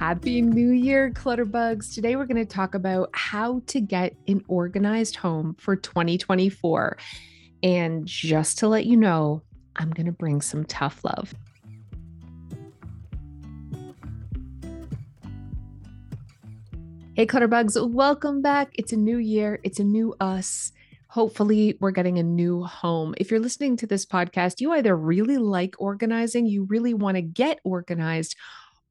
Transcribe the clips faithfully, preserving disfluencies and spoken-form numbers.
Happy New Year, Clutterbugs. Today, we're going to talk about how to get an organized home for twenty twenty-four. And just to let you know, I'm going to bring some tough love. Hey, Clutterbugs, welcome back. It's a new year. It's a new us. Hopefully, we're getting a new home. If you're listening to this podcast, you either really like organizing, you really want to get organized,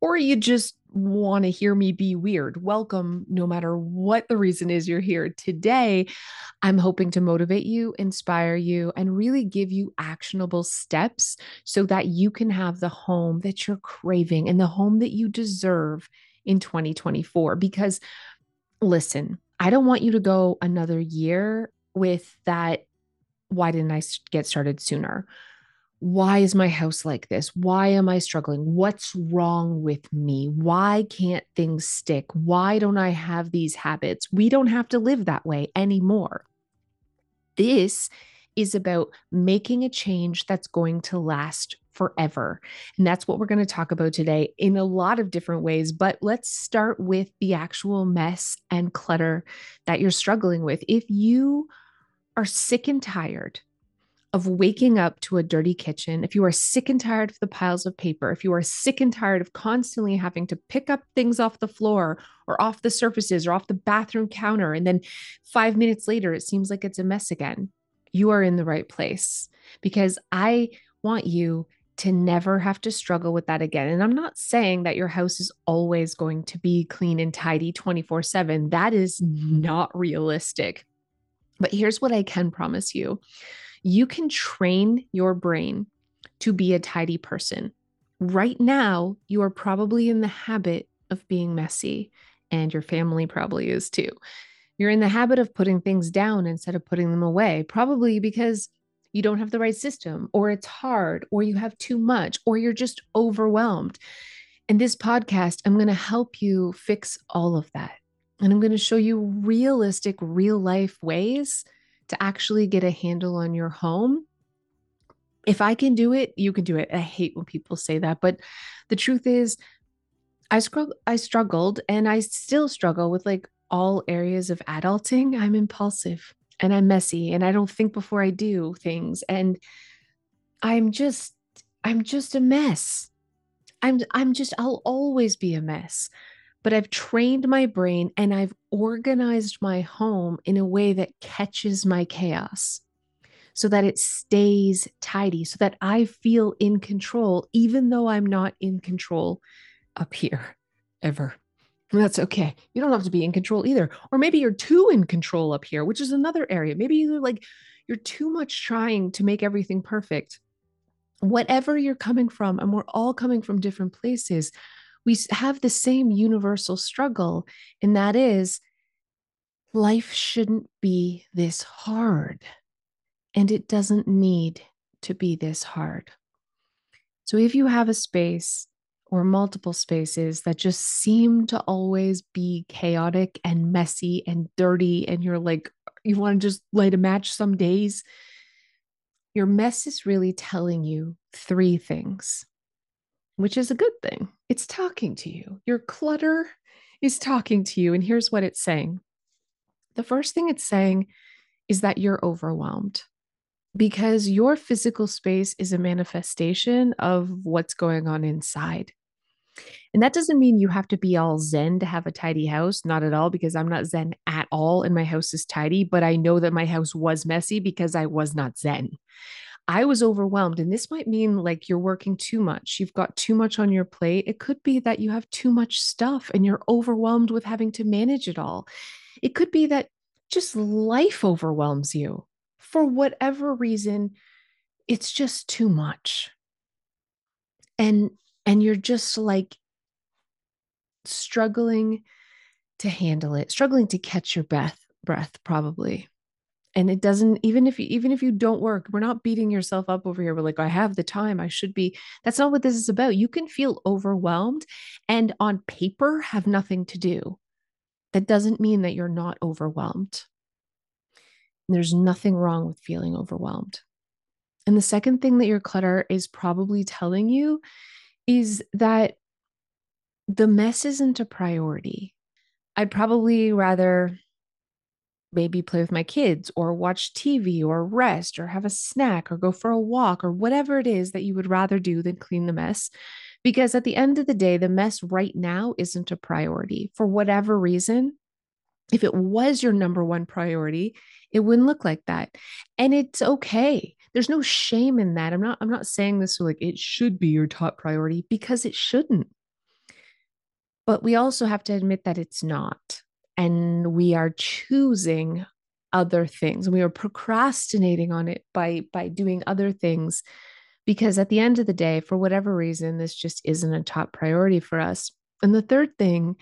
or you just want to hear me be weird. Welcome, no matter what the reason is you're here today. I'm hoping to motivate you, inspire you, and really give you actionable steps so that you can have the home that you're craving and the home that you deserve in twenty twenty-four. Because listen, I don't want you to go another year with that, why didn't I get started sooner? Why is my house like this? Why am I struggling? What's wrong with me? Why can't things stick? Why don't I have these habits? We don't have to live that way anymore. This is about making a change that's going to last forever. And that's what we're going to talk about today in a lot of different ways. But let's start with the actual mess and clutter that you're struggling with. If you are sick and tired of waking up to a dirty kitchen, if you are sick and tired of the piles of paper, if you are sick and tired of constantly having to pick up things off the floor or off the surfaces or off the bathroom counter, and then five minutes later, it seems like it's a mess again, you are in the right place, because I want you to never have to struggle with that again. And I'm not saying that your house is always going to be clean and tidy twenty-four seven. That is not realistic. But here's what I can promise you. You can train your brain to be a tidy person. Right now, you are probably in the habit of being messy, and your family probably is too. You're in the habit of putting things down instead of putting them away, probably because you don't have the right system, or it's hard, or you have too much, or you're just overwhelmed. In this podcast, I'm going to help you fix all of that. And I'm going to show you realistic, real life ways to actually get a handle on your home. If I can do it, you can do it. I hate when people say that, but the truth is I struggled, I struggled and I still struggle with like all areas of adulting. I'm impulsive and I'm messy and I don't think before I do things. And I'm just, I'm just a mess. I'm, I'm just, I'll always be a mess. But I've trained my brain and I've organized my home in a way that catches my chaos so that it stays tidy, so that I feel in control, even though I'm not in control up here ever. And that's okay. You don't have to be in control either. Or maybe you're too in control up here, which is another area. Maybe you're like, you're too much trying to make everything perfect. Whatever you're coming from, and we're all coming from different places, we have the same universal struggle, and that is life shouldn't be this hard, and it doesn't need to be this hard. So if you have a space or multiple spaces that just seem to always be chaotic and messy and dirty, and you're like, you want to just light a match some days, your mess is really telling you three things, which is a good thing. It's talking to you. Your clutter is talking to you. And here's what it's saying. The first thing it's saying is that you're overwhelmed, because your physical space is a manifestation of what's going on inside. And that doesn't mean you have to be all zen to have a tidy house. Not at all, because I'm not zen at all. And my house is tidy, but I know that my house was messy because I was not zen. I was overwhelmed. And this might mean like you're working too much. You've got too much on your plate. It could be that you have too much stuff and you're overwhelmed with having to manage it all. It could be that just life overwhelms you for whatever reason. It's just too much. And, and you're just like struggling to handle it, struggling to catch your breath, breath probably. And it doesn't, even if you, even if you don't work, we're not beating yourself up over here. We're like, I have the time. I should be. That's not what this is about. You can feel overwhelmed and on paper have nothing to do. That doesn't mean that you're not overwhelmed. And there's nothing wrong with feeling overwhelmed. And the second thing that your clutter is probably telling you is that the mess isn't a priority. I'd probably rather maybe play with my kids or watch T V or rest or have a snack or go for a walk or whatever it is that you would rather do than clean the mess. Because at the end of the day, the mess right now isn't a priority for whatever reason. If it was your number one priority, it wouldn't look like that. And it's okay. There's no shame in that. I'm not, I'm not saying this like it should be your top priority, because it shouldn't. But we also have to admit that it's not. And we are choosing other things. We are procrastinating on it by, by doing other things, because at the end of the day, for whatever reason, this just isn't a top priority for us. And the third thing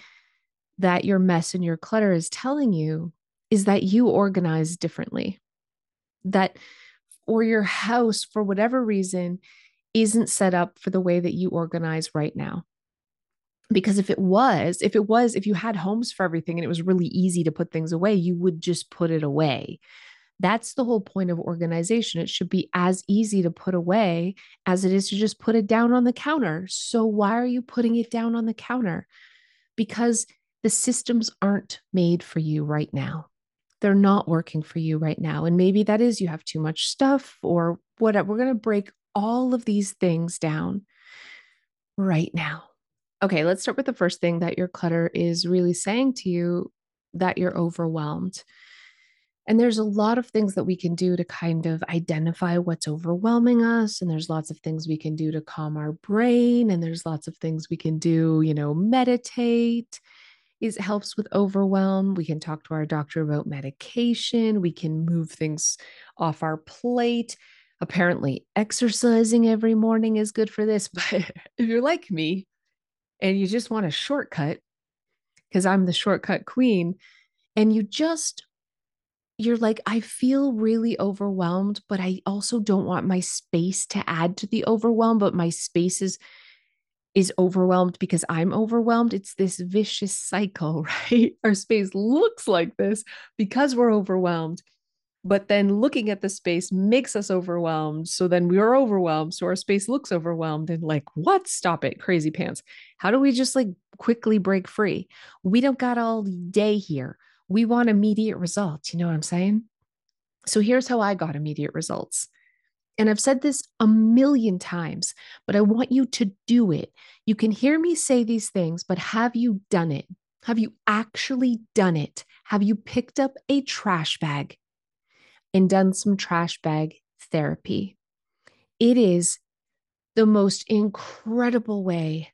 that your mess and your clutter is telling you is that you organize differently, that or your house, for whatever reason, isn't set up for the way that you organize right now. Because if it was, if it was, if you had homes for everything and it was really easy to put things away, you would just put it away. That's the whole point of organization. It should be as easy to put away as it is to just put it down on the counter. So why are you putting it down on the counter? Because the systems aren't made for you right now. They're not working for you right now. And maybe that is, you have too much stuff or whatever. We're going to break all of these things down right now. Okay, let's start with the first thing that your clutter is really saying to you, that you're overwhelmed. And there's a lot of things that we can do to kind of identify what's overwhelming us. And there's lots of things we can do to calm our brain. And there's lots of things we can do, you know, meditate is helps with overwhelm. We can talk to our doctor about medication. We can move things off our plate. Apparently, exercising every morning is good for this. But if you're like me, and you just want a shortcut, because I'm the shortcut queen, and you just, you're like, I feel really overwhelmed, but I also don't want my space to add to the overwhelm, but my space is, is overwhelmed because I'm overwhelmed. It's this vicious cycle, right? Our space looks like this because we're overwhelmed, but then looking at the space makes us overwhelmed. So then we are overwhelmed. So our space looks overwhelmed and like, what? Stop it. Crazy pants. How do we just like quickly break free? We don't got all day here. We want immediate results. You know what I'm saying? So here's how I got immediate results. And I've said this a million times, but I want you to do it. You can hear me say these things, but have you done it? Have you actually done it? Have you picked up a trash bag and done some trash bag therapy? It is the most incredible way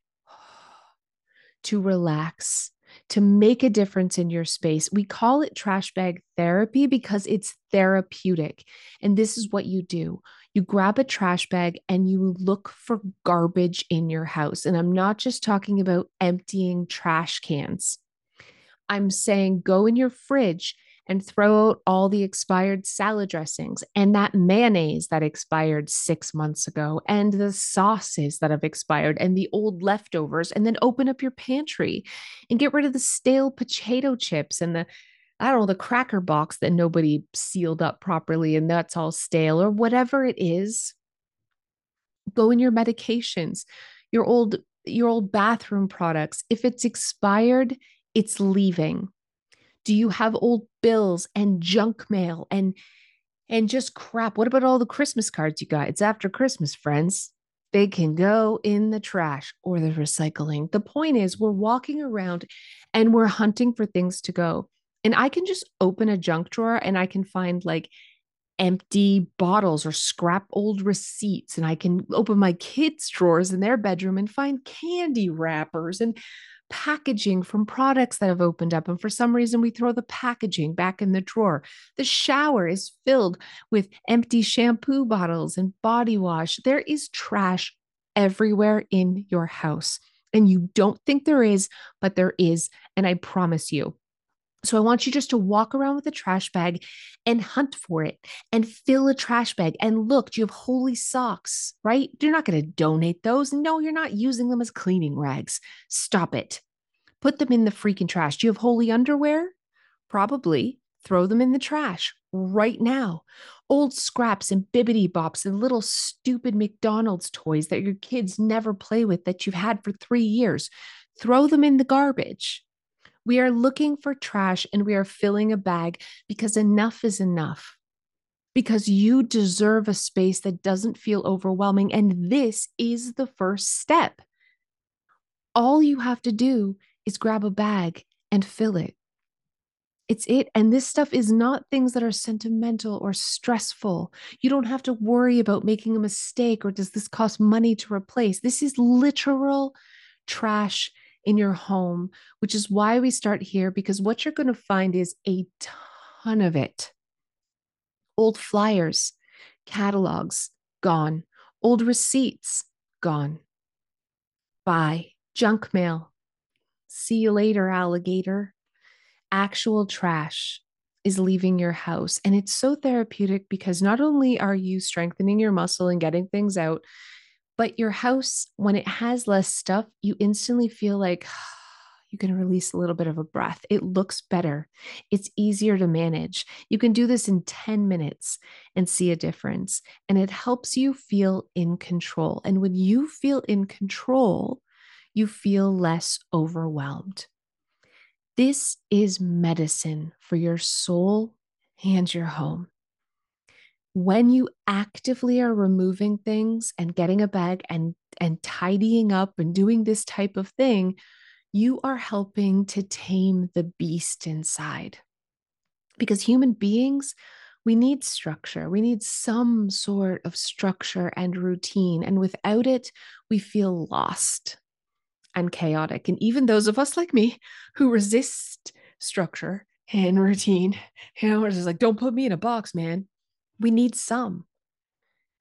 to relax, to make a difference in your space. We call it trash bag therapy because it's therapeutic. And this is what you do. You grab a trash bag and you look for garbage in your house. And I'm not just talking about emptying trash cans. I'm saying go in your fridge and throw out all the expired salad dressings and that mayonnaise that expired six months ago and the sauces that have expired and the old leftovers, and then open up your pantry and get rid of the stale potato chips and the, I don't know, the cracker box that nobody sealed up properly and that's all stale or whatever it is. Go in your medications, your old, your old bathroom products. If it's expired, it's leaving. Do you have old bills and junk mail and, and just crap? What about all the Christmas cards you got? It's after Christmas, friends. They can go in the trash or the recycling. The point is we're walking around and we're hunting for things to go. And I can just open a junk drawer and I can find like empty bottles or scrap old receipts. And I can open my kids' drawers in their bedroom and find candy wrappers and packaging from products that have opened up. And for some reason, we throw the packaging back in the drawer. The shower is filled with empty shampoo bottles and body wash. There is trash everywhere in your house. And you don't think there is, but there is. And I promise you. So I want you just to walk around with a trash bag and hunt for it and fill a trash bag and look, do you have holy socks, right? You're not going to donate those. No, you're not using them as cleaning rags. Stop it. Put them in the freaking trash. Do you have holy underwear? Probably. Throw them in the trash right now. old scraps and bibbidi bops and little stupid McDonald's toys that your kids never play with that you've had for three years. Throw them in the garbage. We are looking for trash and we are filling a bag because enough is enough. Because you deserve a space that doesn't feel overwhelming. And this is the first step. All you have to do is grab a bag and fill it. It's it. And this stuff is not things that are sentimental or stressful. You don't have to worry about making a mistake or does this cost money to replace? This is literal trash in your home, which is why we start here, because what you're going to find is a ton of it. Old flyers, catalogs, gone. Old receipts, gone. Bye. Junk mail. See you later, alligator. Actual trash is leaving your house. And it's so therapeutic because not only are you strengthening your muscle and getting things out, but your house, when it has less stuff, you instantly feel like you can release a little bit of a breath. It looks better. It's easier to manage. You can do this in ten minutes and see a difference. And it helps you feel in control. And when you feel in control, you feel less overwhelmed. This is medicine for your soul and your home. When you actively are removing things and getting a bag and, and tidying up and doing this type of thing, you are helping to tame the beast inside. Because human beings, we need structure. We need some sort of structure and routine. And without it, we feel lost and chaotic. And even those of us like me who resist structure and routine, you know, we're just like, don't put me in a box, man. We need some.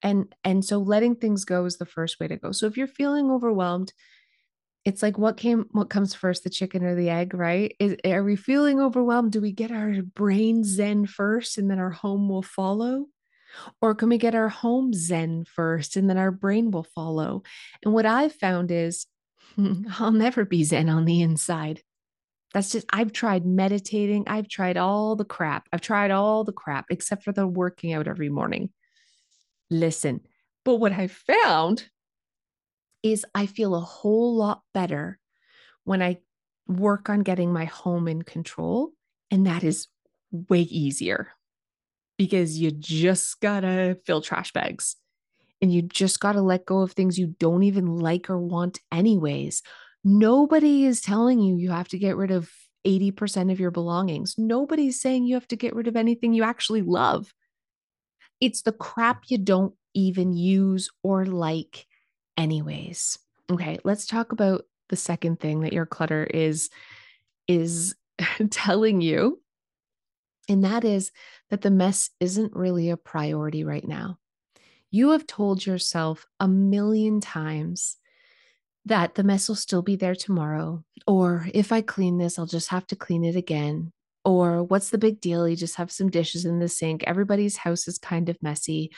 And, and so letting things go is the first way to go. So if you're feeling overwhelmed, it's like, what came, what comes first, the chicken or the egg, right? Is, are we feeling overwhelmed? Do we get our brain zen first and then our home will follow? Or can we get our home zen first and then our brain will follow? And what I've found is, I'll never be zen on the inside. That's just, I've tried meditating. I've tried all the crap. I've tried all the crap, except for the working out every morning. Listen, but what I found is I feel a whole lot better when I work on getting my home in control. And that is way easier because you just gotta fill trash bags. And you just got to let go of things you don't even like or want anyways. Nobody is telling you you have to get rid of eighty percent of your belongings. Nobody's saying you have to get rid of anything you actually love. It's the crap you don't even use or like anyways. Okay, let's talk about the second thing that your clutter is, is telling you. And that is that the mess isn't really a priority right now. You have told yourself a million times that the mess will still be there tomorrow, or if I clean this, I'll just have to clean it again, or what's the big deal? You just have some dishes in the sink. Everybody's house is kind of messy.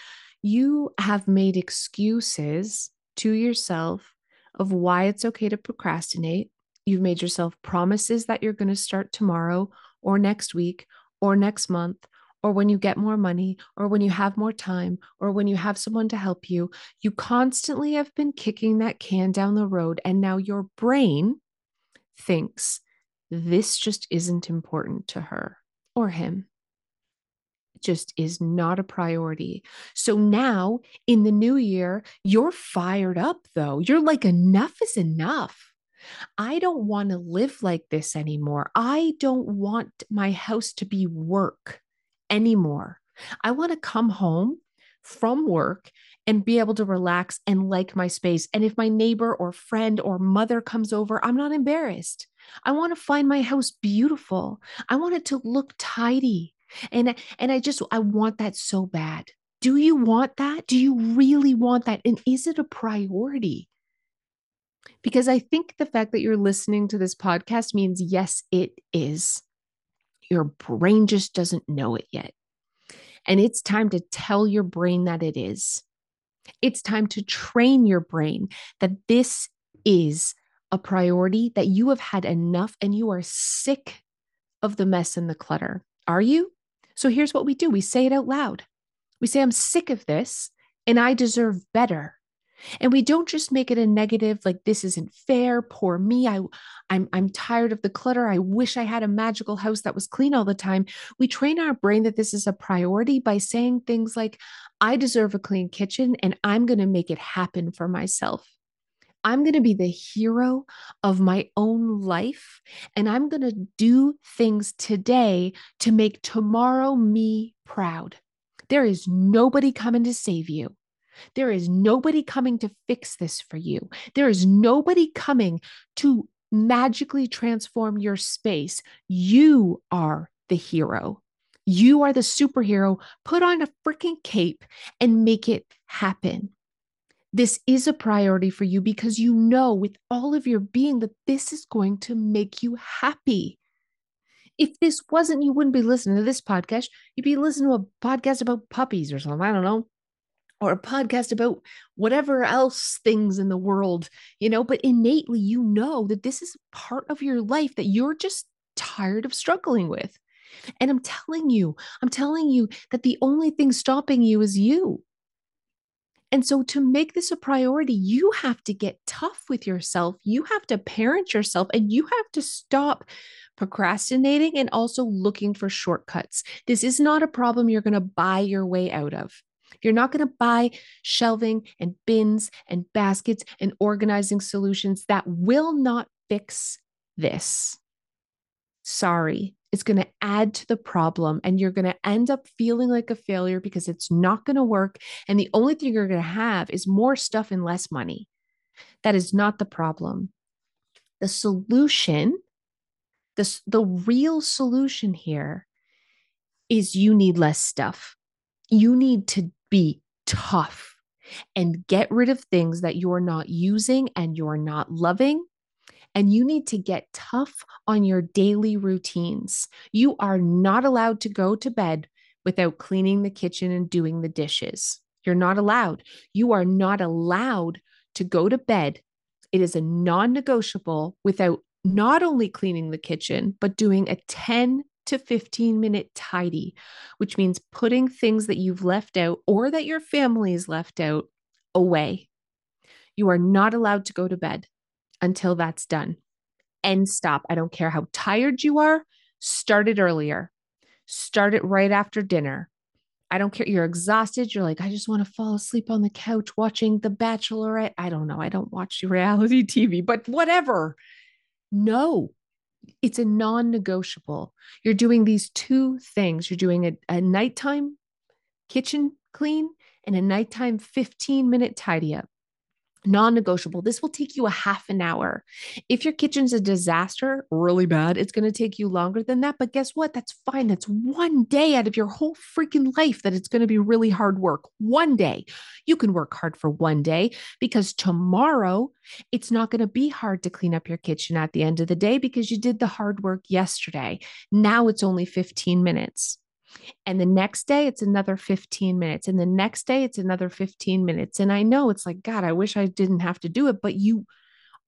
You have made excuses to yourself of why it's okay to procrastinate. You've made yourself promises that you're going to start tomorrow or next week or next month, or when you get more money, or when you have more time, or when you have someone to help you. You constantly have been kicking that can down the road. And now your brain thinks this just isn't important to her or him. It just is not a priority. So now in the new year, you're fired up though. You're like, enough is enough. I don't want to live like this anymore. I don't want my house to be work anymore. I want to come home from work and be able to relax and like my space. And if my neighbor or friend or mother comes over, I'm not embarrassed. I want to find my house beautiful. I want it to look tidy. And, and I just, I want that so bad. Do you want that? Do you really want that? And is it a priority? Because I think the fact that you're listening to this podcast means yes, it is. Your brain just doesn't know it yet. And it's time to tell your brain that it is. It's time to train your brain that this is a priority, that you have had enough and you are sick of the mess and the clutter. Are you? So here's what we do. We say it out loud. We say, I'm sick of this and I deserve better. And we don't just make it a negative, like this isn't fair, poor me. I, I'm, I'm tired of the clutter. I wish I had a magical house that was clean all the time. We train our brain that this is a priority by saying things like, I deserve a clean kitchen and I'm going to make it happen for myself. I'm going to be the hero of my own life. And I'm going to do things today to make tomorrow me proud. There is nobody coming to save you. There is nobody coming to fix this for you. There is nobody coming to magically transform your space. You are the hero. You are the superhero. Put on a freaking cape and make it happen. This is a priority for you because you know with all of your being that this is going to make you happy. If this wasn't, you wouldn't be listening to this podcast. You'd be listening to a podcast about puppies or something. I don't know. Or a podcast about whatever else things in the world, you know, but innately, you know that this is part of your life that you're just tired of struggling with. And I'm telling you, I'm telling you that the only thing stopping you is you. And so to make this a priority, you have to get tough with yourself. You have to parent yourself and you have to stop procrastinating and also looking for shortcuts. This is not a problem you're going to buy your way out of. You're not going to buy shelving and bins and baskets and organizing solutions that will not fix this. Sorry, it's going to add to the problem and you're going to end up feeling like a failure because it's not going to work. And the only thing you're going to have is more stuff and less money. That is not the problem. The solution, the, the real solution here is you need less stuff. You need to be tough and get rid of things that you're not using and you're not loving. And you need to get tough on your daily routines. You are not allowed to go to bed without cleaning the kitchen and doing the dishes. You're not allowed. You are not allowed to go to bed. It is a non-negotiable without not only cleaning the kitchen, but doing a ten to fifteen minute tidy, which means putting things that you've left out or that your family's left out away. You are not allowed to go to bed until that's done. And stop. I don't care how tired you are. Start it earlier. Start it right after dinner. I don't care. You're exhausted. You're like, I just want to fall asleep on the couch watching The Bachelorette. I don't know. I don't watch reality T V, but whatever. No. It's a non-negotiable. You're doing these two things. You're doing a, a nighttime kitchen clean and a nighttime fifteen minute tidy up. Non-negotiable. This will take you a half an hour. If your kitchen's a disaster, really bad, it's going to take you longer than that. But guess what? That's fine. That's one day out of your whole freaking life that it's going to be really hard work. One day. You can work hard for one day because tomorrow it's not going to be hard to clean up your kitchen at the end of the day because you did the hard work yesterday. Now it's only fifteen minutes. And the next day it's another fifteen minutes. And the next day it's another fifteen minutes. And I know it's like, God, I wish I didn't have to do it, but you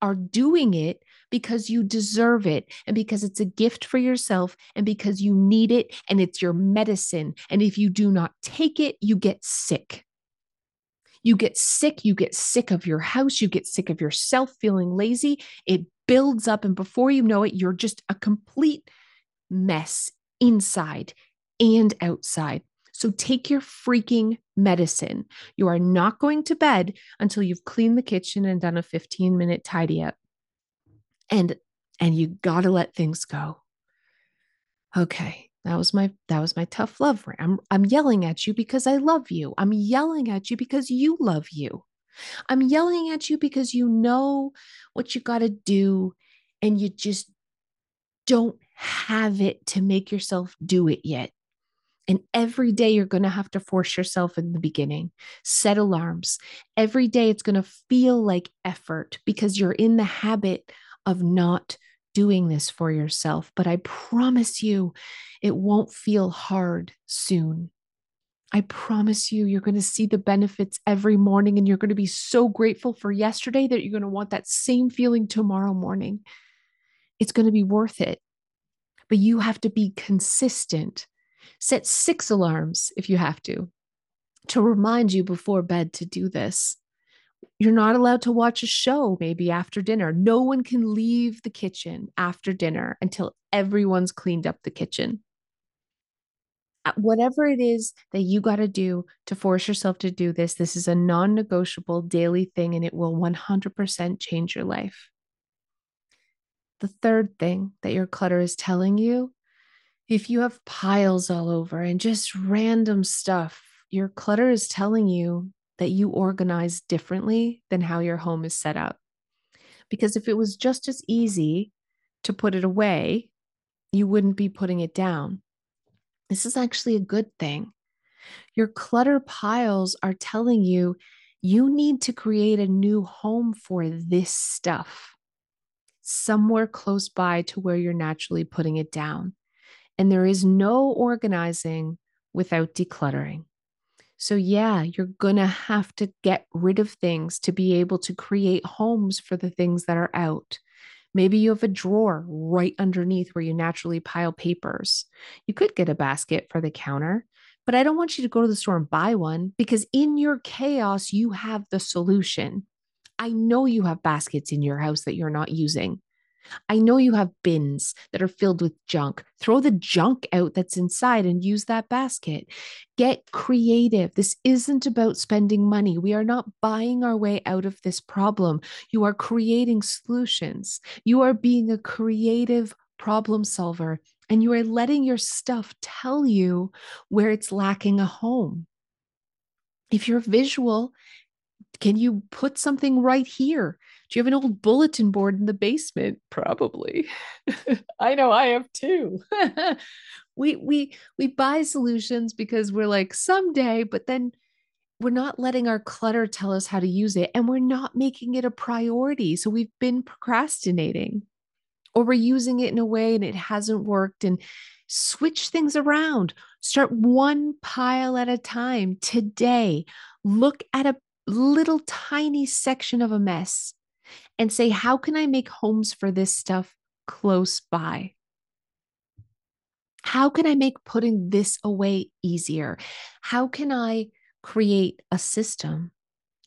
are doing it because you deserve it and because it's a gift for yourself and because you need it and it's your medicine. And if you do not take it, you get sick. You get sick. You get sick of your house. You get sick of yourself feeling lazy. It builds up. And before you know it, you're just a complete mess inside and outside. So take your freaking medicine. You are not going to bed until you've cleaned the kitchen and done a fifteen minute tidy up. And, and you got to let things go. Okay. That was my, that was my tough love. I'm, I'm yelling at you because I love you. I'm yelling at you because you love you. I'm yelling at you because you know what you got to do and you just don't have it to make yourself do it yet. And every day you're going to have to force yourself in the beginning, set alarms. Every day it's going to feel like effort because you're in the habit of not doing this for yourself. But I promise you, it won't feel hard soon. I promise you, you're going to see the benefits every morning and you're going to be so grateful for yesterday that you're going to want that same feeling tomorrow morning. It's going to be worth it. But you have to be consistent. Set six alarms if you have to. to remind you before bed to do this. You're not allowed to watch a show maybe after dinner. No one can leave the kitchen after dinner until everyone's cleaned up the kitchen. Whatever it is that you got to do to force yourself to do this, this is a non-negotiable daily thing, and it will one hundred percent change your life. The third thing that your clutter is telling you, if you have piles all over and just random stuff, your clutter is telling you that you organize differently than how your home is set up. Because if it was just as easy to put it away, you wouldn't be putting it down. This is actually a good thing. Your clutter piles are telling you, you need to create a new home for this stuff, somewhere close by to where you're naturally putting it down. And there is no organizing without decluttering. So yeah, you're going to have to get rid of things to be able to create homes for the things that are out. Maybe you have a drawer right underneath where you naturally pile papers. You could get a basket for the counter, but I don't want you to go to the store and buy one, because in your chaos, you have the solution. I know you have baskets in your house that you're not using. I know you have bins that are filled with junk. Throw the junk out that's inside and use that basket. Get creative. This isn't about spending money. We are not buying our way out of this problem. You are creating solutions. You are being a creative problem solver, and you are letting your stuff tell you where it's lacking a home. If you're visual, can you put something right here? Do you have an old bulletin board in the basement? Probably. I know I have too. we, we, we buy solutions because we're like someday, but then we're not letting our clutter tell us how to use it, and we're not making it a priority. So we've been procrastinating, or we're using it in a way and it hasn't worked. And switch things around. Start one pile at a time today. Look at a little tiny section of a mess and say, how can I make homes for this stuff close by? How can I make putting this away easier? How can I create a system?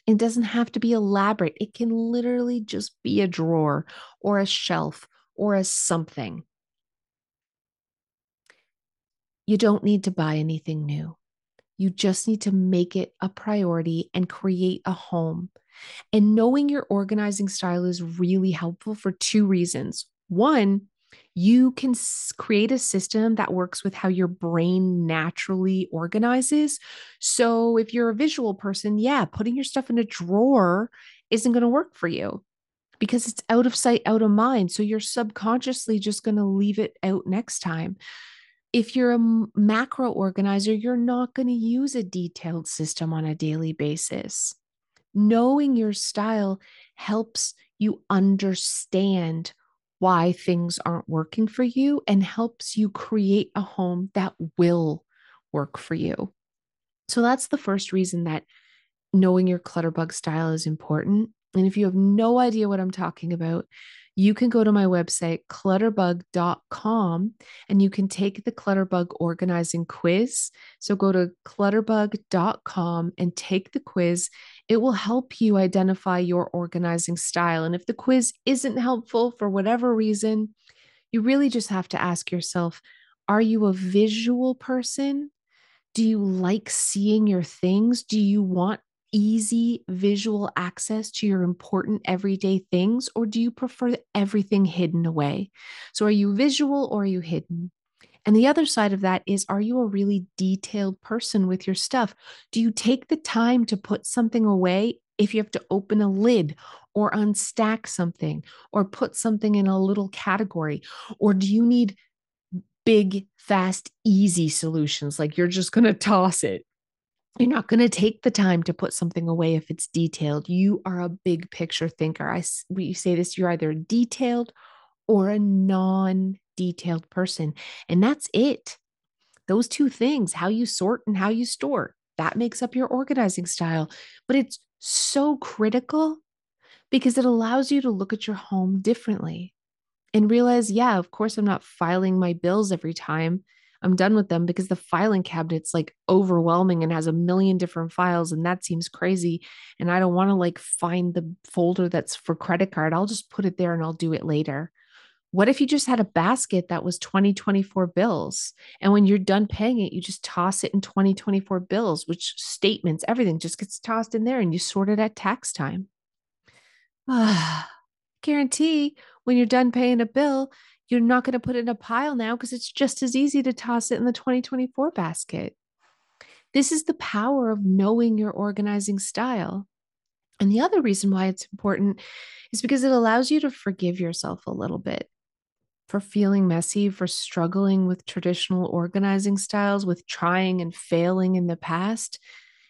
It doesn't have to be elaborate. It can literally just be a drawer or a shelf or a something. You don't need to buy anything new. You just need to make it a priority and create a home. And knowing your organizing style is really helpful for two reasons. One, you can create a system that works with how your brain naturally organizes. So if you're a visual person, yeah, putting your stuff in a drawer isn't going to work for you because it's out of sight, out of mind. So you're subconsciously just going to leave it out next time. If you're a macro organizer, you're not going to use a detailed system on a daily basis. Knowing your style helps you understand why things aren't working for you and helps you create a home that will work for you. So that's the first reason that knowing your Clutterbug style is important. And if you have no idea what I'm talking about, you can go to my website, clutterbug dot com, and you can take the Clutterbug organizing quiz. So go to clutterbug dot com and take the quiz. It will help you identify your organizing style. And if the quiz isn't helpful for whatever reason, you really just have to ask yourself, are you a visual person? Do you like seeing your things? Do you want easy visual access to your important everyday things, or do you prefer everything hidden away? So are you visual or are you hidden? And the other side of that is, are you a really detailed person with your stuff? Do you take the time to put something away if you have to open a lid or unstack something or put something in a little category? Or do you need big, fast, easy solutions? Like you're just going to toss it. You're not going to take the time to put something away if it's detailed. You are a big picture thinker. I, we say this, you're either detailed or a non-detailed person. And that's it. Those two things, how you sort and how you store, that makes up your organizing style. But it's so critical because it allows you to look at your home differently and realize, yeah, of course, I'm not filing my bills every time. I'm done with them because the filing cabinet's like overwhelming and has a million different files. And that seems crazy. And I don't want to like find the folder that's for credit card. I'll just put it there and I'll do it later. What if you just had a basket that was twenty twenty-four bills? And when you're done paying it, you just toss it in twenty twenty-four bills, which statements, everything just gets tossed in there and you sort it at tax time. Guarantee when you're done paying a bill, you're not going to put it in a pile now because it's just as easy to toss it in the twenty twenty-four basket. This is the power of knowing your organizing style. And the other reason why it's important is because it allows you to forgive yourself a little bit for feeling messy, for struggling with traditional organizing styles, with trying and failing in the past.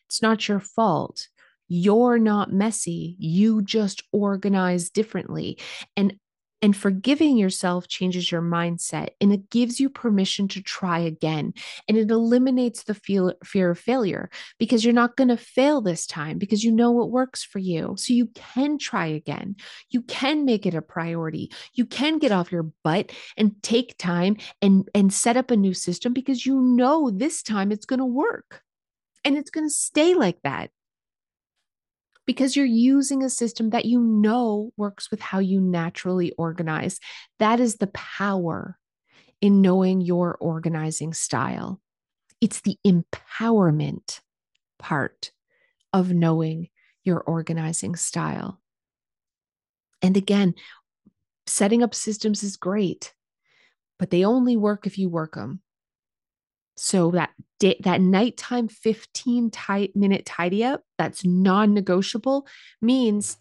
It's not your fault. You're not messy. You just organize differently. And, and forgiving yourself changes your mindset, and it gives you permission to try again. And it eliminates the feel, fear of failure, because you're not going to fail this time because you know what works for you. So you can try again. You can make it a priority. You can get off your butt and take time and, and set up a new system because you know this time it's going to work and it's going to stay like that. Because you're using a system that you know works with how you naturally organize. That is the power in knowing your organizing style. It's the empowerment part of knowing your organizing style. And again, setting up systems is great, but they only work if you work them. So that day, that nighttime fifteen minute tidy up that's non-negotiable means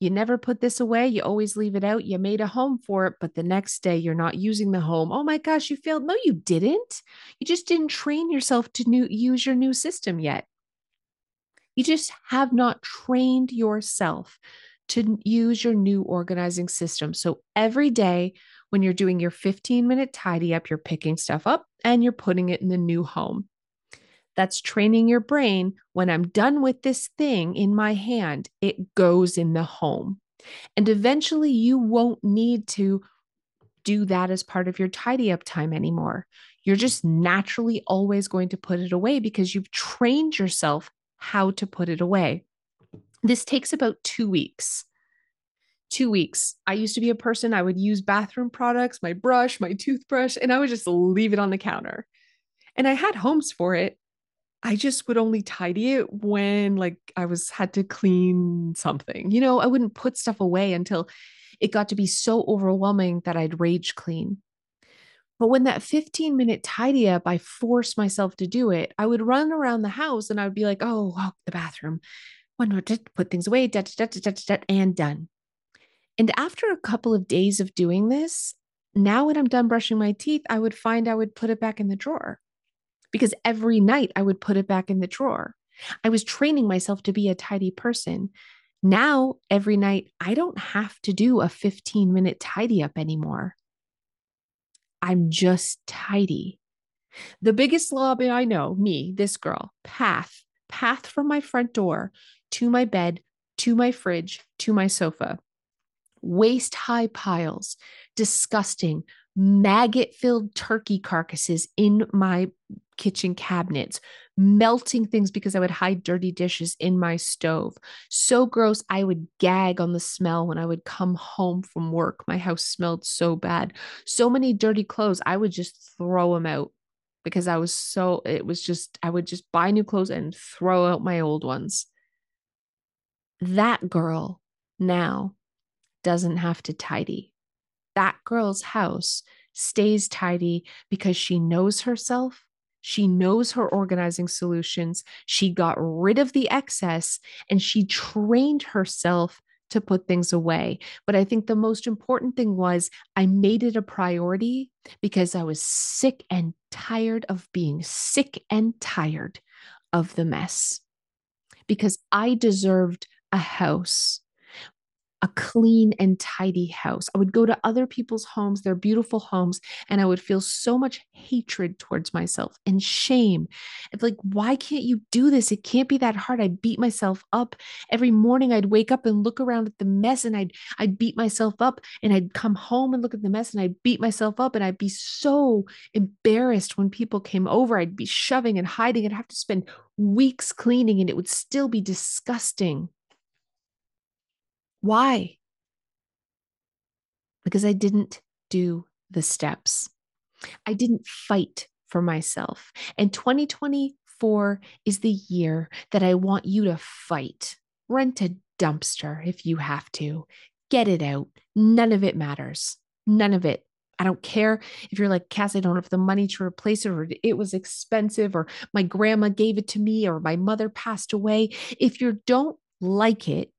you never put this away. You always leave it out. You made a home for it, but the next day you're not using the home. Oh my gosh, you failed. No, you didn't. You just didn't train yourself to new, use your new system yet. You just have not trained yourself to use your new organizing system. So every day, when you're doing your fifteen minute tidy up, you're picking stuff up and you're putting it in the new home. That's training your brain. When I'm done with this thing in my hand, it goes in the home. And eventually you won't need to do that as part of your tidy up time anymore. You're just naturally always going to put it away because you've trained yourself how to put it away. This takes about two weeks. Two weeks. I used to be a person, I would use bathroom products, my brush, my toothbrush, and I would just leave it on the counter. And I had homes for it. I just would only tidy it when like I was had to clean something. You know, I wouldn't put stuff away until it got to be so overwhelming that I'd rage clean. But when that fifteen minute tidy up, I forced myself to do it. I would run around the house and I would be like, oh, oh the bathroom. One more, put things away, da, da, da, da, da, da, and done. And after a couple of days of doing this, now when I'm done brushing my teeth, I would find I would put it back in the drawer because every night I would put it back in the drawer. I was training myself to be a tidy person. Now, every night, I don't have to do a fifteen minute tidy up anymore. I'm just tidy. The biggest slob I know, me, this girl, path, path from my front door to my bed, to my fridge, to my sofa. Waist-high piles, disgusting, maggot-filled turkey carcasses in my kitchen cabinets, melting things because I would hide dirty dishes in my stove. So gross, I would gag on the smell when I would come home from work. My house smelled so bad. So many dirty clothes, I would just throw them out because I was so, it was just, I would just buy new clothes and throw out my old ones. That girl now doesn't have to tidy. That girl's house stays tidy because she knows herself. She knows her organizing solutions. She got rid of the excess and she trained herself to put things away. But I think the most important thing was I made it a priority because I was sick and tired of being sick and tired of the mess because I deserved a house a clean and tidy house. I would go to other people's homes, their beautiful homes, and I would feel so much hatred towards myself and shame. It's like, why can't you do this? It can't be that hard. I beat myself up. Every morning I'd wake up and look around at the mess and I'd, I'd beat myself up, and I'd come home and look at the mess and I'd beat myself up, and I'd be so embarrassed when people came over. I'd be shoving and hiding. I'd have to spend weeks cleaning and it would still be disgusting. Why? Because I didn't do the steps. I didn't fight for myself. And twenty twenty-four is the year that I want you to fight. Rent a dumpster if you have to. Get it out. None of it matters. None of it. I don't care if you're like, Cass, I don't have the money to replace it, or it was expensive, or my grandma gave it to me, or my mother passed away. If you don't like it,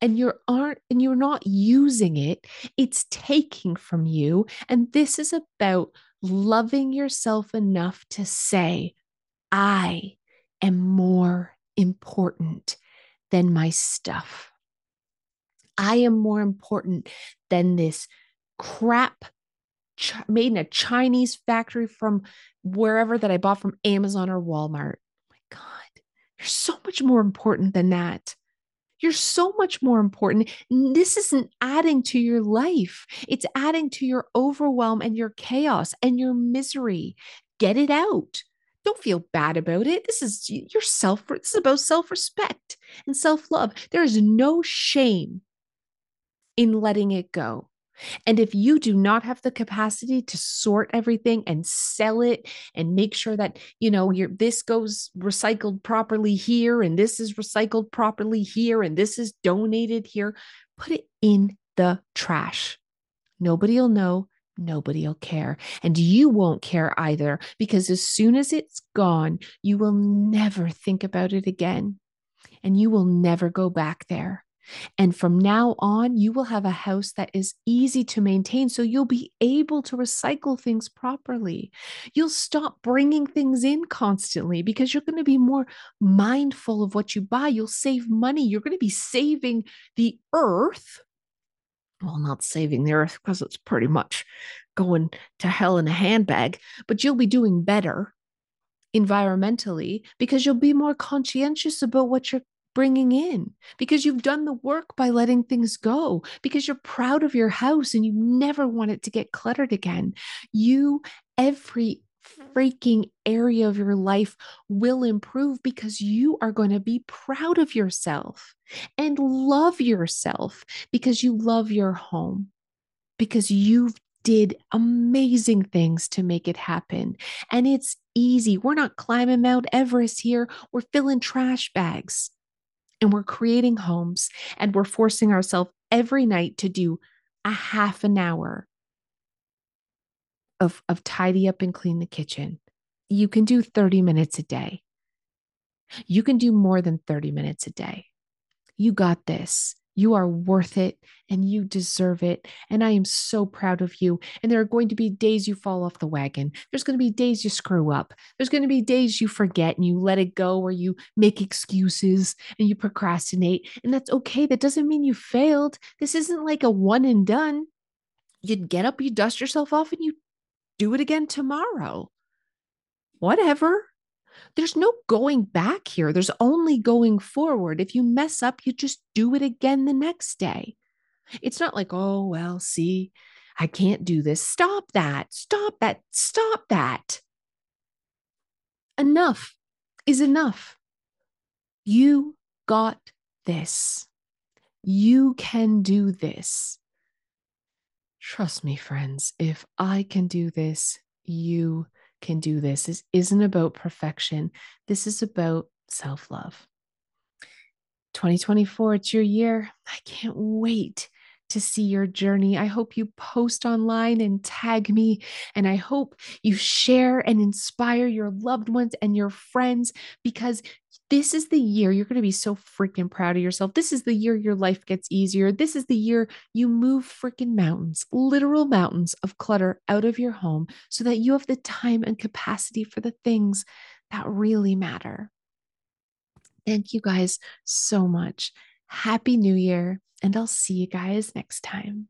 and you aren't, and you're not using it, it's taking from you. And this is about loving yourself enough to say, I am more important than my stuff. I am more important than this crap ch- made in a Chinese factory from wherever that I bought from Amazon or Walmart. Oh my God, you're so much more important than that. You're so much more important. This isn't adding to your life. It's adding to your overwhelm and your chaos and your misery. Get it out. Don't feel bad about it. This is your self, this is about self-respect and self-love. There is no shame in letting it go. And if you do not have the capacity to sort everything and sell it and make sure that, you know, your this goes recycled properly here, and this is recycled properly here, and this is donated here, put it in the trash. Nobody will know. Nobody will care. And you won't care either, because as soon as it's gone, you will never think about it again. And you will never go back there. And from now on, you will have a house that is easy to maintain. So you'll be able to recycle things properly. You'll stop bringing things in constantly because you're going to be more mindful of what you buy. You'll save money. You're going to be saving the earth. Well, not saving the earth because it's pretty much going to hell in a handbag, but you'll be doing better environmentally because you'll be more conscientious about what you're bringing in, because you've done the work by letting things go, because you're proud of your house and you never want it to get cluttered again. You, every freaking area of your life will improve because you are going to be proud of yourself and love yourself because you love your home, because you've did amazing things to make it happen. And it's easy. We're not climbing Mount Everest here. We're filling trash bags. And we're creating homes, and we're forcing ourselves every night to do a half an hour of, of tidy up and clean the kitchen. You can do thirty minutes a day. You can do more than thirty minutes a day. You got this. You are worth it and you deserve it. And I am so proud of you. And there are going to be days you fall off the wagon. There's going to be days you screw up. There's going to be days you forget and you let it go, or you make excuses and you procrastinate. And that's okay. That doesn't mean you failed. This isn't like a one and done. You'd get up, you dust yourself off, and you do it again tomorrow. Whatever. There's no going back here. There's only going forward. If you mess up, you just do it again the next day. It's not like, oh, well, see, I can't do this. Stop that. Stop that. Stop that. Enough is enough. You got this. You can do this. Trust me, friends, if I can do this, you can do this. This isn't about perfection. This is about self-love. twenty twenty-four, it's your year. I can't wait to see your journey. I hope you post online and tag me, and I hope you share and inspire your loved ones and your friends, because this is the year you're going to be so freaking proud of yourself. This is the year your life gets easier. This is the year you move freaking mountains, literal mountains of clutter out of your home so that you have the time and capacity for the things that really matter. Thank you guys so much. Happy New Year, and I'll see you guys next time.